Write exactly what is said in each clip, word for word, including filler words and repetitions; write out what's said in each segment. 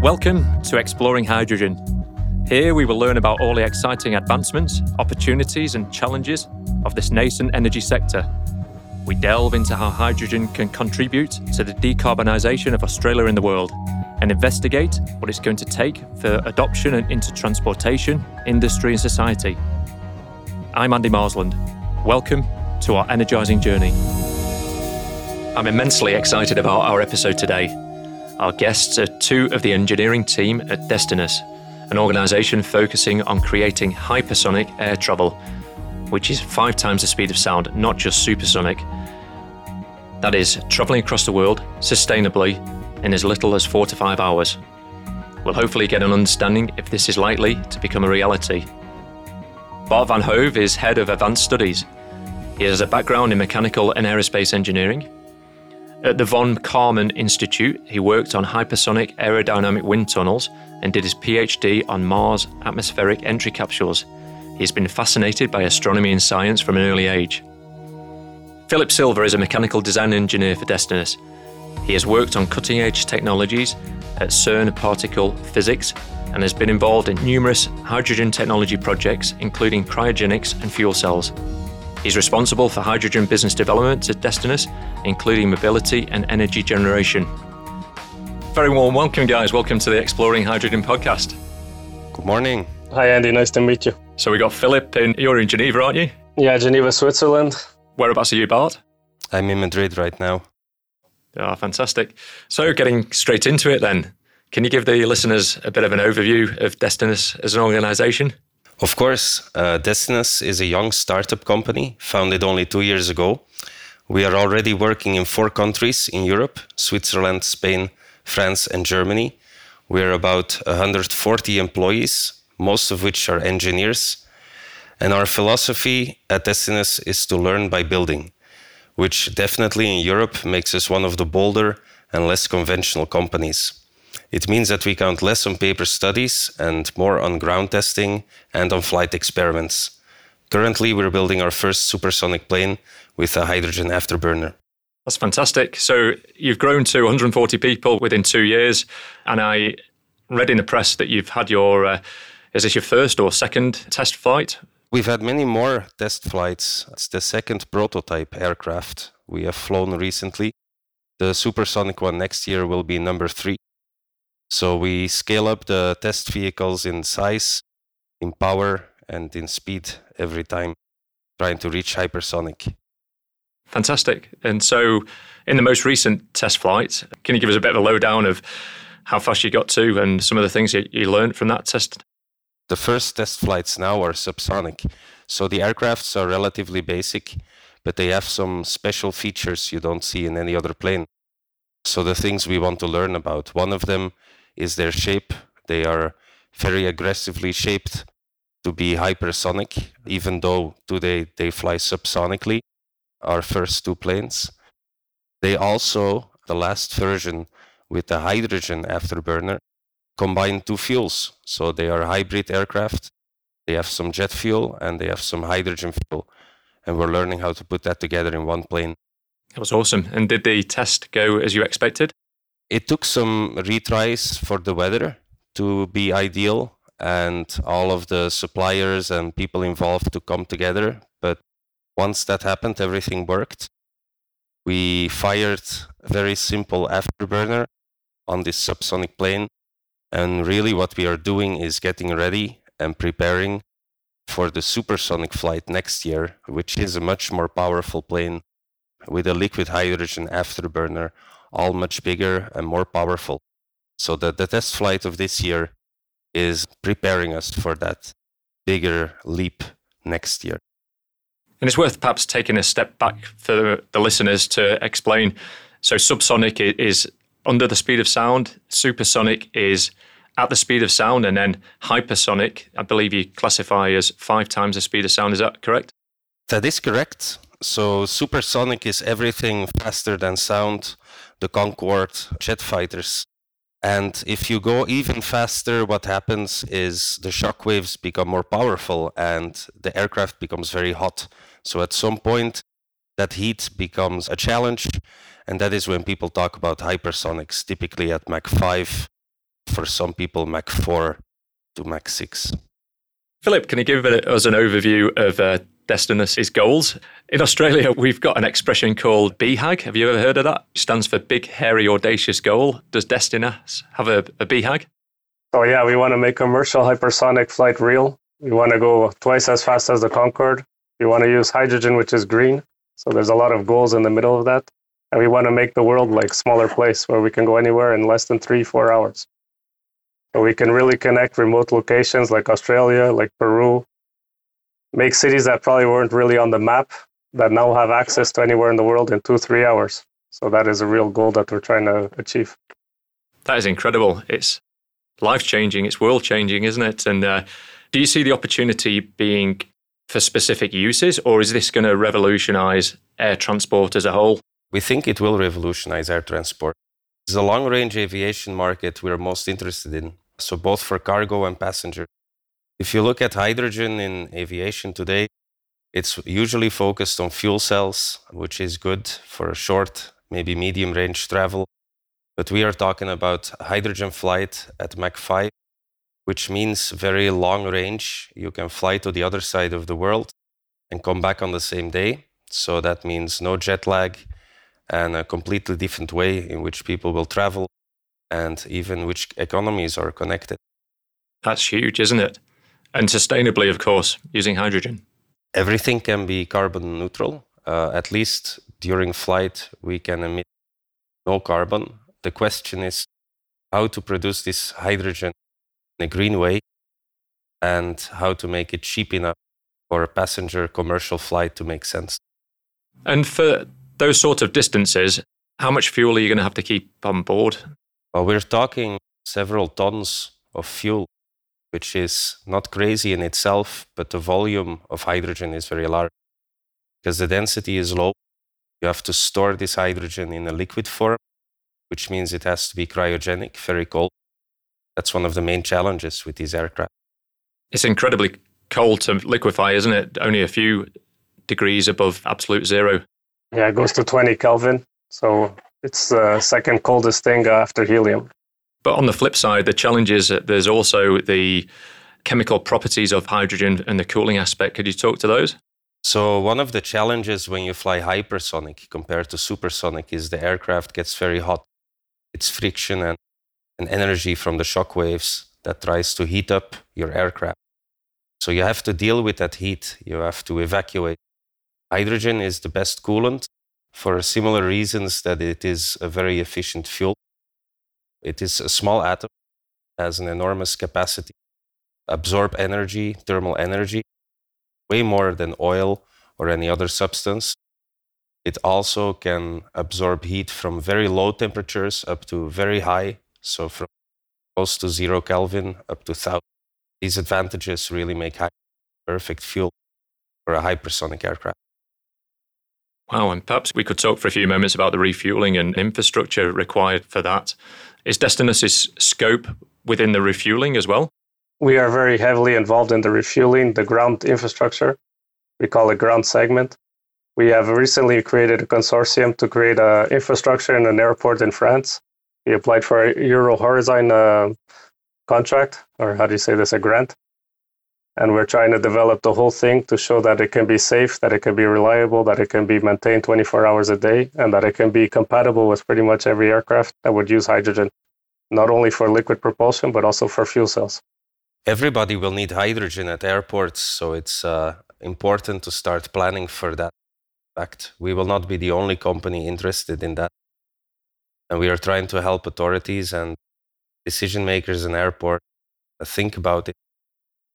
Welcome to Exploring Hydrogen. Here we will learn about all the exciting advancements, opportunities and challenges of this nascent energy sector. We delve into how hydrogen can contribute to the decarbonisation of Australia and the world, and investigate what it's going to take for adoption and into transportation, industry and society. I'm Andy Marsland. Welcome to our energising journey. I'm immensely excited about our episode today. Our guests are two of the engineering team at Destinus, an organisation focusing on creating hypersonic air travel, which is five times the speed of sound, not just supersonic. That is, travelling across the world sustainably in as little as four to five hours. We'll hopefully get an understanding if this is likely to become a reality. Bart Van Hove is Head of Advanced Studies. He has a background in mechanical and aerospace engineering. At the von Kármán Institute, he worked on hypersonic aerodynamic wind tunnels and did his PhD on Mars atmospheric entry capsules. He's been fascinated by astronomy and science from an early age. Philip Silva is a mechanical design engineer for Destinus. He has worked on cutting-edge technologies at CERN particle physics and has been involved in numerous hydrogen technology projects, including cryogenics and fuel cells. He's responsible for hydrogen business development at Destinus, including mobility and energy generation. Very warm welcome, guys. Welcome to the Exploring Hydrogen podcast. Good morning. Hi, Andy. Nice to meet you. So we got Philip, and you're in Geneva, aren't you? Yeah, Geneva, Switzerland. Whereabouts are you, Bart? I'm in Madrid right now. Ah, fantastic. So getting straight into it then, can you give the listeners a bit of an overview of Destinus as an organisation? Of course, uh, Destinus is a young startup company founded only two years ago. We are already working in four countries in Europe: Switzerland, Spain, France, and Germany. We are about one hundred forty employees, most of which are engineers. And our philosophy at Destinus is to learn by building, which definitely in Europe makes us one of the bolder and less conventional companies. It means that we count less on paper studies and more on ground testing and on flight experiments. Currently, we're building our first supersonic plane with a hydrogen afterburner. That's fantastic. So you've grown to one hundred forty people within two years. And I read in the press that you've had your, uh, is this your first or second test flight? We've had many more test flights. It's the second prototype aircraft we have flown recently. The supersonic one next year will be number three. So we scale up the test vehicles in size, in power, and in speed every time, trying to reach hypersonic. Fantastic. And so in the most recent test flight, can you give us a bit of a lowdown of how fast you got to and some of the things that you learned from that test? The first test flights now are subsonic. So the aircrafts are relatively basic, but they have some special features you don't see in any other plane. So the things we want to learn about, one of them is their shape. They are very aggressively shaped to be hypersonic, even though today they fly subsonically, our first two planes. They also, the last version with the hydrogen afterburner, combine two fuels. So they are hybrid aircraft. They have some jet fuel and they have some hydrogen fuel. And we're learning how to put that together in one plane. That was awesome. And did the test go as you expected? It took some retries for the weather to be ideal and all of the suppliers and people involved to come together. But once that happened, everything worked. We fired a very simple afterburner on this subsonic plane. And really what we are doing is getting ready and preparing for the supersonic flight next year, which is a much more powerful plane, with a liquid hydrogen afterburner, all much bigger and more powerful. So the, the test flight of this year is preparing us for that bigger leap next year. And it's worth perhaps taking a step back for the listeners to explain. So subsonic is under the speed of sound, supersonic is at the speed of sound, and then hypersonic, I believe you classify as five times the speed of sound. Is that correct? That is correct. So supersonic is everything faster than sound, the Concorde, jet fighters. And if you go even faster, what happens is the shock waves become more powerful and the aircraft becomes very hot. So at some point, That heat becomes a challenge, and that is when people talk about hypersonics, typically at Mach five, for some people Mach four to Mach six. Philip, can you give us an overview of uh, Destinus' goals? In Australia, we've got an expression called B HAG. Have you ever heard of that? It stands for Big, Hairy, Audacious Goal. Does Destinus have a, a B HAG? Oh yeah, we want to make commercial hypersonic flight real. We want to go twice as fast as the Concorde. We want to use hydrogen, which is green. So there's a lot of goals in the middle of that. And we want to make the world like a smaller place where we can go anywhere in less than three, four hours. So we can really connect remote locations like Australia, like Peru, make cities that probably weren't really on the map that now have access to anywhere in the world in two, three hours. So that is a real goal that we're trying to achieve. That is incredible. It's life-changing. It's world-changing, isn't it? And uh, do you see the opportunity being for specific uses, or is this going to revolutionize air transport as a whole? We think it will revolutionize air transport. It's the long-range aviation market we're most interested in, so both for cargo and passenger. If you look at hydrogen in aviation today, it's usually focused on fuel cells, which is good for short, maybe medium-range travel. But we are talking about hydrogen flight at Mach five, which means very long range. You can fly to the other side of the world and come back on the same day. So that means no jet lag and a completely different way in which people will travel and even which economies are connected. That's huge, isn't it? And sustainably, of course, using hydrogen. Everything can be carbon neutral. Uh, at least during flight, we can emit no carbon. The question is how to produce this hydrogen in a green way and how to make it cheap enough for a passenger commercial flight to make sense. And for those sorts of distances, how much fuel are you going to have to keep on board? Well, we're talking several tons of fuel, which is not crazy in itself, but the volume of hydrogen is very large. Because the density is low, you have to store this hydrogen in a liquid form, which means it has to be cryogenic, very cold. That's one of the main challenges with these aircraft. It's incredibly cold to liquefy, isn't it? Only a few degrees above absolute zero. Yeah, it goes to twenty Kelvin. So it's the second coldest thing after helium. But on the flip side, the challenge is that there's also the chemical properties of hydrogen and the cooling aspect. Could you talk to those? So one of the challenges when you fly hypersonic compared to supersonic is the aircraft gets very hot. It's friction and and energy from the shock waves that tries to heat up your aircraft. So you have to deal with that heat. You have to evacuate. Hydrogen is the best coolant for similar reasons that it is a very efficient fuel. It is a small atom, has an enormous capacity, absorb energy, thermal energy, way more than oil or any other substance. It also can absorb heat from very low temperatures up to very high. So from close to zero Kelvin up to one thousand. These advantages really make hydrogen perfect fuel for a hypersonic aircraft. Wow, and perhaps we could talk for a few moments about the refueling and infrastructure required for that. Is Destinus' scope within the refueling as well? We are very heavily involved in the refueling, the ground infrastructure. We call it ground segment. We have recently created a consortium to create an infrastructure in an airport in France. We applied for a Eurohorizon uh, contract, or how do you say this, a grant. And we're trying to develop the whole thing to show that it can be safe, that it can be reliable, that it can be maintained twenty-four hours a day, and that it can be compatible with pretty much every aircraft that would use hydrogen, not only for liquid propulsion, but also for fuel cells. Everybody will need hydrogen at airports, so it's uh, important to start planning for that. In fact, we will not be the only company interested in that. And we are trying to help authorities and decision makers in airports think about it,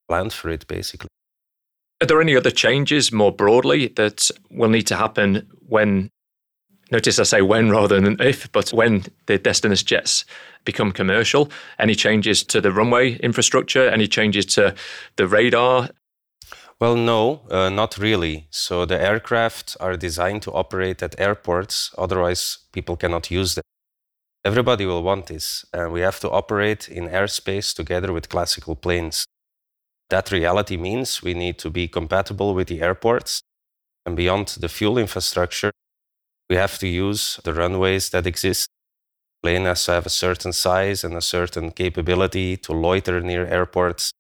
plan for it, basically. Are there any other changes more broadly that will need to happen when, notice I say when rather than if, but when the Destinus jets become commercial? Any changes to the runway infrastructure? Any changes to the radar? Well, no, uh, not really. So the aircraft are designed to operate at airports, otherwise people cannot use them. Everybody will want this, and we have to operate in airspace together with classical planes. That reality means we need to be compatible with the airports, And beyond the fuel infrastructure, we have to use the runways that exist. The plane has to have a certain size and a certain capability to loiter near airports.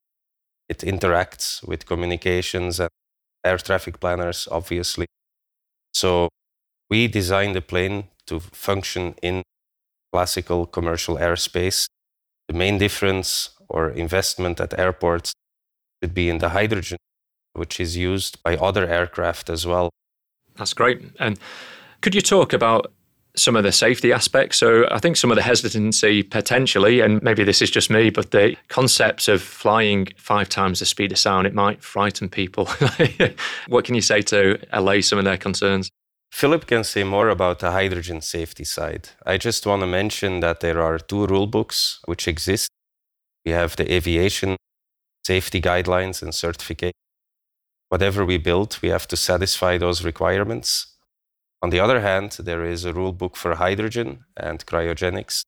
It interacts with communications and air traffic planners, obviously. So we designed the plane to function in classical commercial airspace. The main difference or investment at airports would be in the hydrogen, which is used by other aircraft as well. That's great. And could you talk about some of the safety aspects? So I think some of the hesitancy potentially, and maybe this is just me, but the concepts of flying five times the speed of sound, it might frighten people. What can you say to allay some of their concerns? Philip can say more about the hydrogen safety side. I just want to mention that there are two rule books which exist. We have the aviation safety guidelines and certification. Whatever we build, we have to satisfy those requirements. On the other hand, there is a rule book for hydrogen and cryogenics.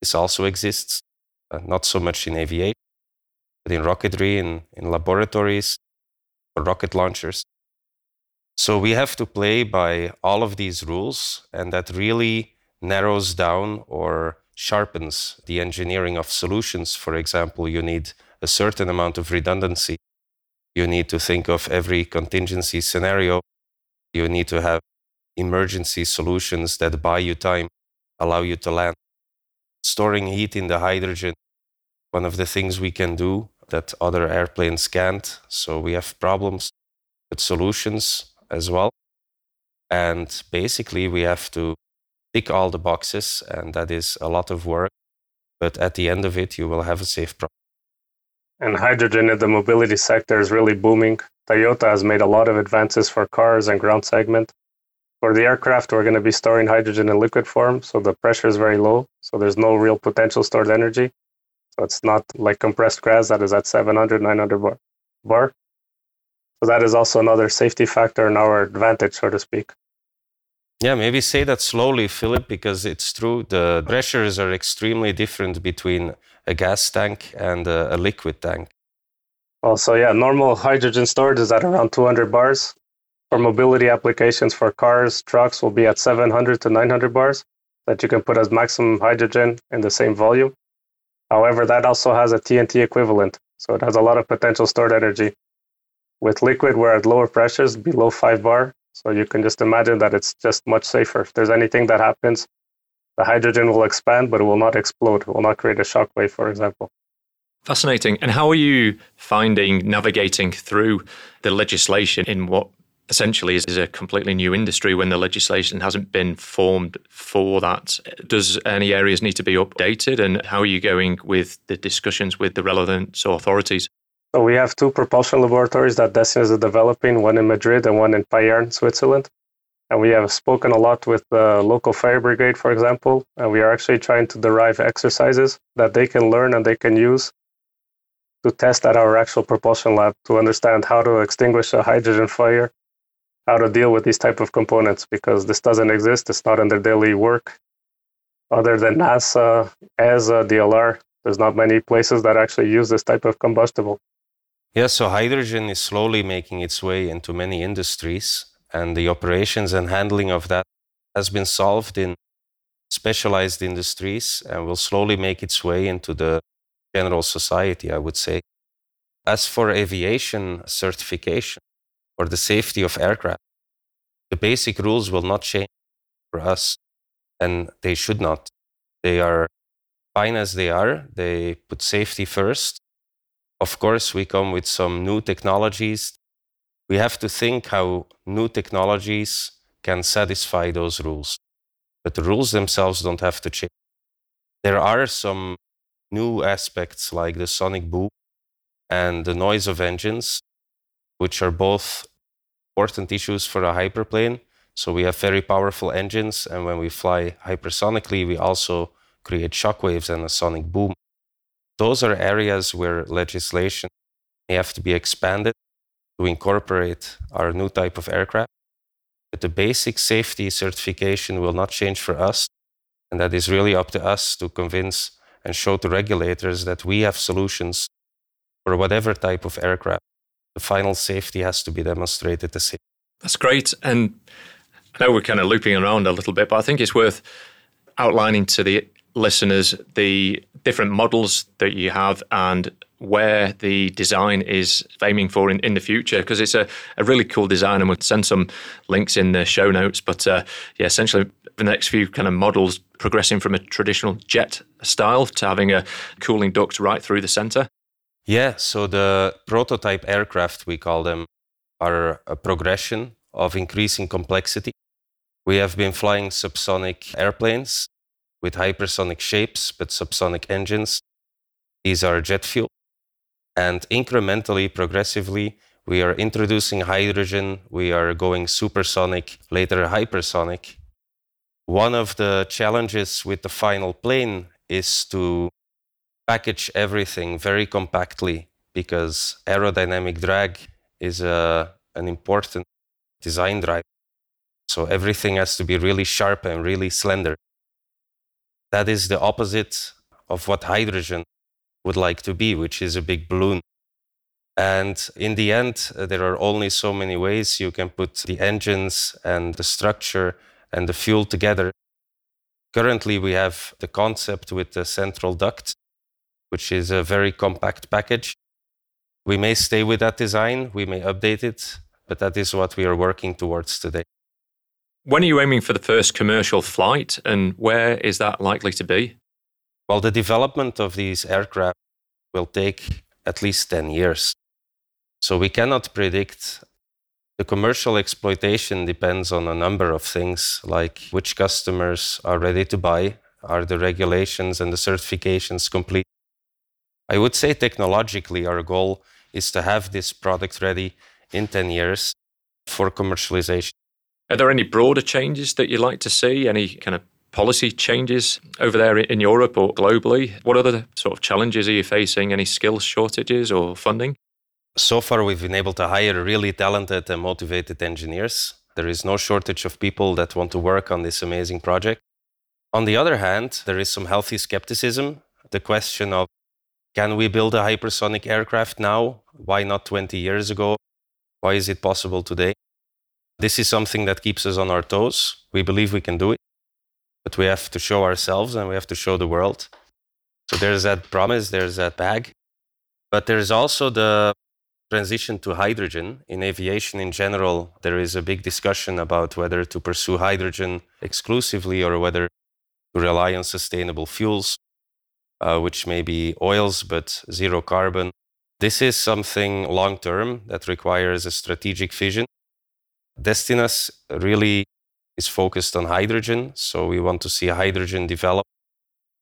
This also exists, uh, not so much in aviation, but in rocketry, in, in laboratories, for rocket launchers. So we have to play by all of these rules, and that really narrows down or sharpens the engineering of solutions. For example, you need a certain amount of redundancy. You need to think of every contingency scenario. You need to have emergency solutions that buy you time, allow you to land. Storing heat in the hydrogen, one of the things we can do that other airplanes can't. So we have problems with solutions as well. And basically we have to tick all the boxes, and that is a lot of work. But at the end of it, you will have a safe product. And hydrogen in the mobility sector is really booming. Toyota has made a lot of advances for cars and ground segment. For the aircraft, we're going to be storing hydrogen in liquid form, so the pressure is very low, so there's no real potential stored energy. So it's not like compressed gas that is at seven hundred, nine hundred bar. So that is also another safety factor in our advantage, so to speak. Yeah, maybe say that slowly, Philip, because it's true. The pressures are extremely different between a gas tank and a, a liquid tank. Well, so yeah, normal hydrogen storage is at around two hundred bars. For mobility applications for cars, trucks will be at seven hundred to nine hundred bars that you can put as maximum hydrogen in the same volume. However, that also has a T N T equivalent, so it has a lot of potential stored energy. With liquid, we're at lower pressures, below five bar, so you can just imagine that it's just much safer. If there's anything that happens, the hydrogen will expand, but it will not explode. It will not create a shockwave, for example. Fascinating. And how are you finding navigating through the legislation in what essentially is a completely new industry when the legislation hasn't been formed for that? Does any areas need to be updated, and how are you going with the discussions with the relevant authorities? So we have two propulsion laboratories that Destinus is developing, one in Madrid and one in Payerne, Switzerland. And we have spoken a lot with the local fire brigade, for example, and we are actually trying to derive exercises that they can learn and they can use to test at our actual propulsion lab to understand how to extinguish a hydrogen fire, how to deal with these type of components, because this doesn't exist. It's not in their daily work. Other than NASA, E S A, D L R, there's not many places that actually use this type of combustible. Yeah, so hydrogen is slowly making its way into many industries, and the operations and handling of that has been solved in specialized industries and will slowly make its way into the general society, I would say. As for aviation certification, or the safety of aircraft, the basic rules will not change for us, and they should not. They are fine as they are. They put safety first. Of course, we come with some new technologies. We have to think how new technologies can satisfy those rules. But the rules themselves don't have to change. There are some new aspects like the sonic boom and the noise of engines, which are both important issues for a hyperplane. So we have very powerful engines, and when we fly hypersonically, we also create shockwaves and a sonic boom. Those are areas where legislation may have to be expanded to incorporate our new type of aircraft. But the basic safety certification will not change for us, and that is really up to us to convince and show to regulators that we have solutions for whatever type of aircraft. The final safety has to be demonstrated the same. That's great. And I know we're kind of looping around a little bit, but I think it's worth outlining to the listeners the different models that you have and where the design is aiming for in, in the future, because it's a, a really cool design, and we'll send some links in the show notes. But uh, yeah, essentially the next few kind of models progressing from a traditional jet style to having a cooling duct right through the center. Yeah, so the prototype aircraft, we call them, are a progression of increasing complexity. We have been flying subsonic airplanes with hypersonic shapes, but subsonic engines. These are jet fuel. And incrementally, progressively, we are introducing hydrogen. We are going supersonic, later hypersonic. One of the challenges with the final plane is to package everything very compactly, because aerodynamic drag is a, an important design driver. So everything has to be really sharp and really slender. That is the opposite of what hydrogen would like to be, which is a big balloon. And in the end, there are only so many ways you can put the engines and the structure and the fuel together. Currently, we have the concept with the central duct, which is a very compact package. We may stay with that design, we may update it, but that is what we are working towards today. When are you aiming for the first commercial flight, and where is that likely to be? Well, the development of these aircraft will take at least ten years. So we cannot predict. The commercial exploitation depends on a number of things, like which customers are ready to buy, are the regulations and the certifications complete. I would say technologically our goal is to have this product ready in ten years for commercialization. Are there any broader changes that you'd like to see? Any kind of policy changes over there in Europe or globally? What other sort of challenges are you facing? Any skill shortages or funding? So far, we've been able to hire really talented and motivated engineers. There is no shortage of people that want to work on this amazing project. On the other hand, there is some healthy skepticism. The question of, can we build a hypersonic aircraft now? Why not twenty years ago? Why is it possible today? This is something that keeps us on our toes. We believe we can do it, but we have to show ourselves and we have to show the world. So there's that promise, there's that bag. But there's also the transition to hydrogen. In aviation in general, there is a big discussion about whether to pursue hydrogen exclusively or whether to rely on sustainable fuels, uh, which may be oils, but zero carbon. This is something long-term that requires a strategic vision. Destinus really is focused on hydrogen, so we want to see hydrogen develop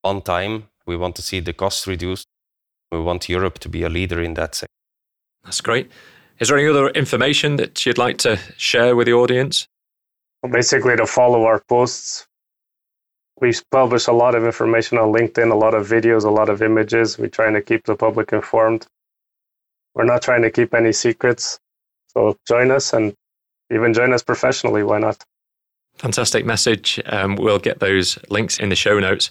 on time. We want to see the cost reduced. We want Europe to be a leader in that sector. That's great. Is there any other information that you'd like to share with the audience? Well, basically to follow our posts. We publish a lot of information on LinkedIn, a lot of videos, a lot of images. We're trying to keep the public informed. We're not trying to keep any secrets. So join us, and even join us professionally. Why not? Fantastic message. Um, we'll get those links in the show notes.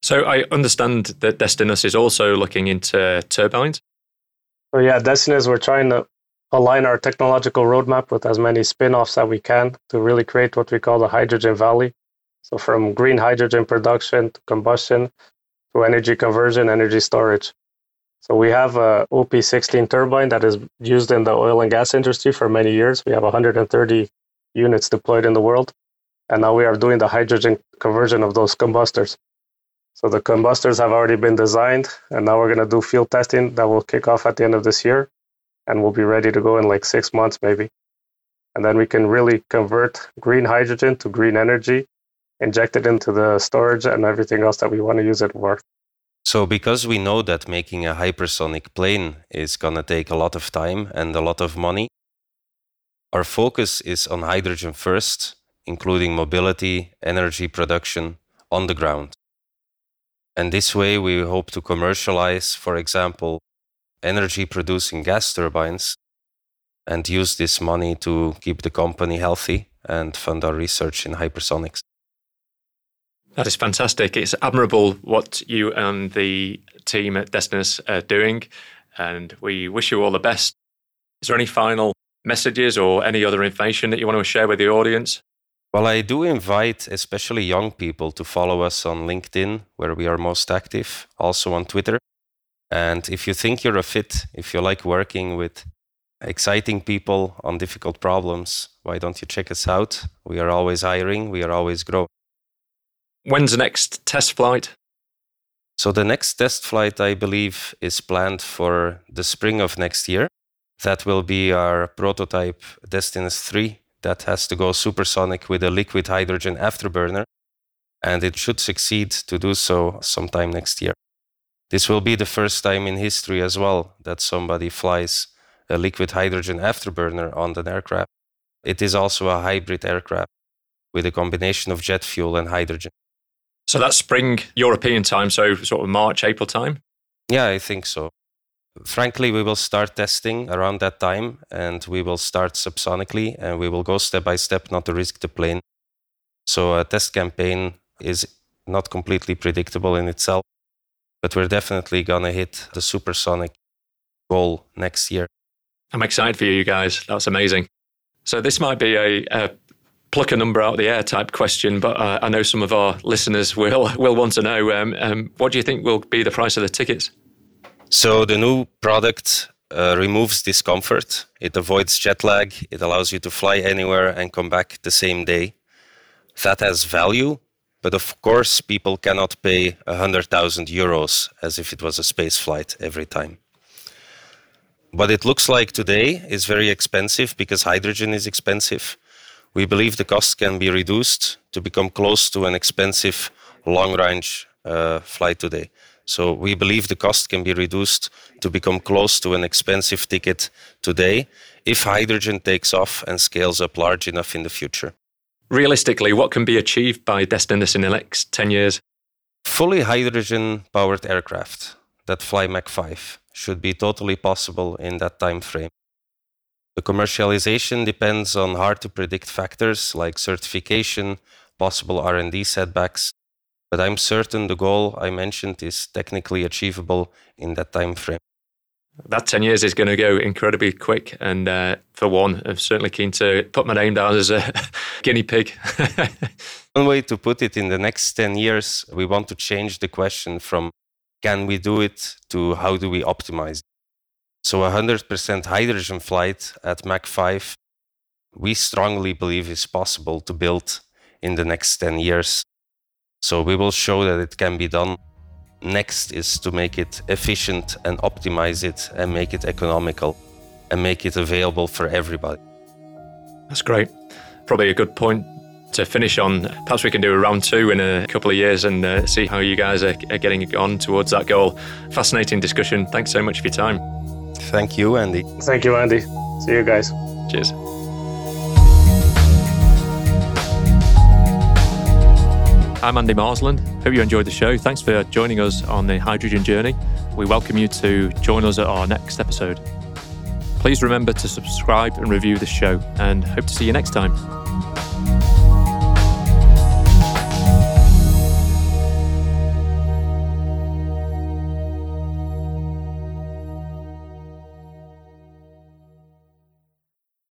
So I understand that Destinus is also looking into turbines. So yeah, Destinus, we're trying to align our technological roadmap with as many spin-offs that we can to really create what we call the hydrogen valley. So from green hydrogen production to combustion to energy conversion, energy storage. So we have a O P sixteen turbine that is used in the oil and gas industry for many years. We have one hundred thirty units deployed in the world. And now we are doing the hydrogen conversion of those combustors. So the combustors have already been designed, and now we're going to do field testing that will kick off at the end of this year, and we'll be ready to go in like six months maybe. And then we can really convert green hydrogen to green energy, inject it into the storage and everything else that we want to use it for. So because we know that making a hypersonic plane is going to take a lot of time and a lot of money, our focus is on hydrogen first, including mobility, energy production on the ground. And this way we hope to commercialize, for example, energy-producing gas turbines and use this money to keep the company healthy and fund our research in hypersonics. That is fantastic. It's admirable what you and the team at Destinus are doing, and we wish you all the best. Is there any final messages or any other information that you want to share with the audience? Well, I do invite especially young people to follow us on LinkedIn, where we are most active, also on Twitter. And if you think you're a fit, if you like working with exciting people on difficult problems, why don't you check us out? We are always hiring, we are always growing. When's the next test flight? So the next test flight, I believe, is planned for the spring of next year. That will be our prototype Destinus three that has to go supersonic with a liquid hydrogen afterburner, and it should succeed to do so sometime next year. This will be the first time in history as well that somebody flies a liquid hydrogen afterburner on an aircraft. It is also a hybrid aircraft with a combination of jet fuel and hydrogen. So that's spring European time, so sort of March, April time? Yeah, I think so. Frankly, we will start testing around that time, and we will start subsonically, and we will go step by step, not to risk the plane. So a test campaign is not completely predictable in itself, but we're definitely going to hit the supersonic goal next year. I'm excited for you guys. That's amazing. So this might be a... a pluck a number out of the air type question, but uh, I know some of our listeners will will want to know, um, um, what do you think will be the price of the tickets? So the new product uh, removes discomfort. It avoids jet lag. It allows you to fly anywhere and come back the same day. That has value, but of course people cannot pay one hundred thousand euros as if it was a space flight every time. What it looks like today is very expensive because hydrogen is expensive. We believe the cost can be reduced to become close to an expensive long-range uh, flight today. So we believe the cost can be reduced to become close to an expensive ticket today if hydrogen takes off and scales up large enough in the future. Realistically, what can be achieved by Destinus in the next ten years? Fully hydrogen-powered aircraft that fly Mach five should be totally possible in that time frame. The commercialization depends on hard-to-predict factors like certification, possible R and D setbacks, but I'm certain the goal I mentioned is technically achievable in that time frame. That ten years is going to go incredibly quick, and uh, for one, I'm certainly keen to put my name down as a guinea pig. One way to put it, in the next ten years, we want to change the question from can we do it to how do we optimize it? So a one hundred percent hydrogen flight at Mach five, we strongly believe is possible to build in the next ten years. So we will show that it can be done. Next is to make it efficient and optimize it and make it economical and make it available for everybody. That's great. Probably a good point to finish on. Perhaps we can do a round two in a couple of years and uh, see how you guys are, are getting on towards that goal. Fascinating discussion. Thanks so much for your time. Thank you, Andy. Thank you, Andy. See you guys. Cheers. I'm Andy Marsland. Hope you enjoyed the show. Thanks for joining us on the hydrogen journey. We welcome you to join us at our next episode. Please remember to subscribe and review this show, and hope to see you next time.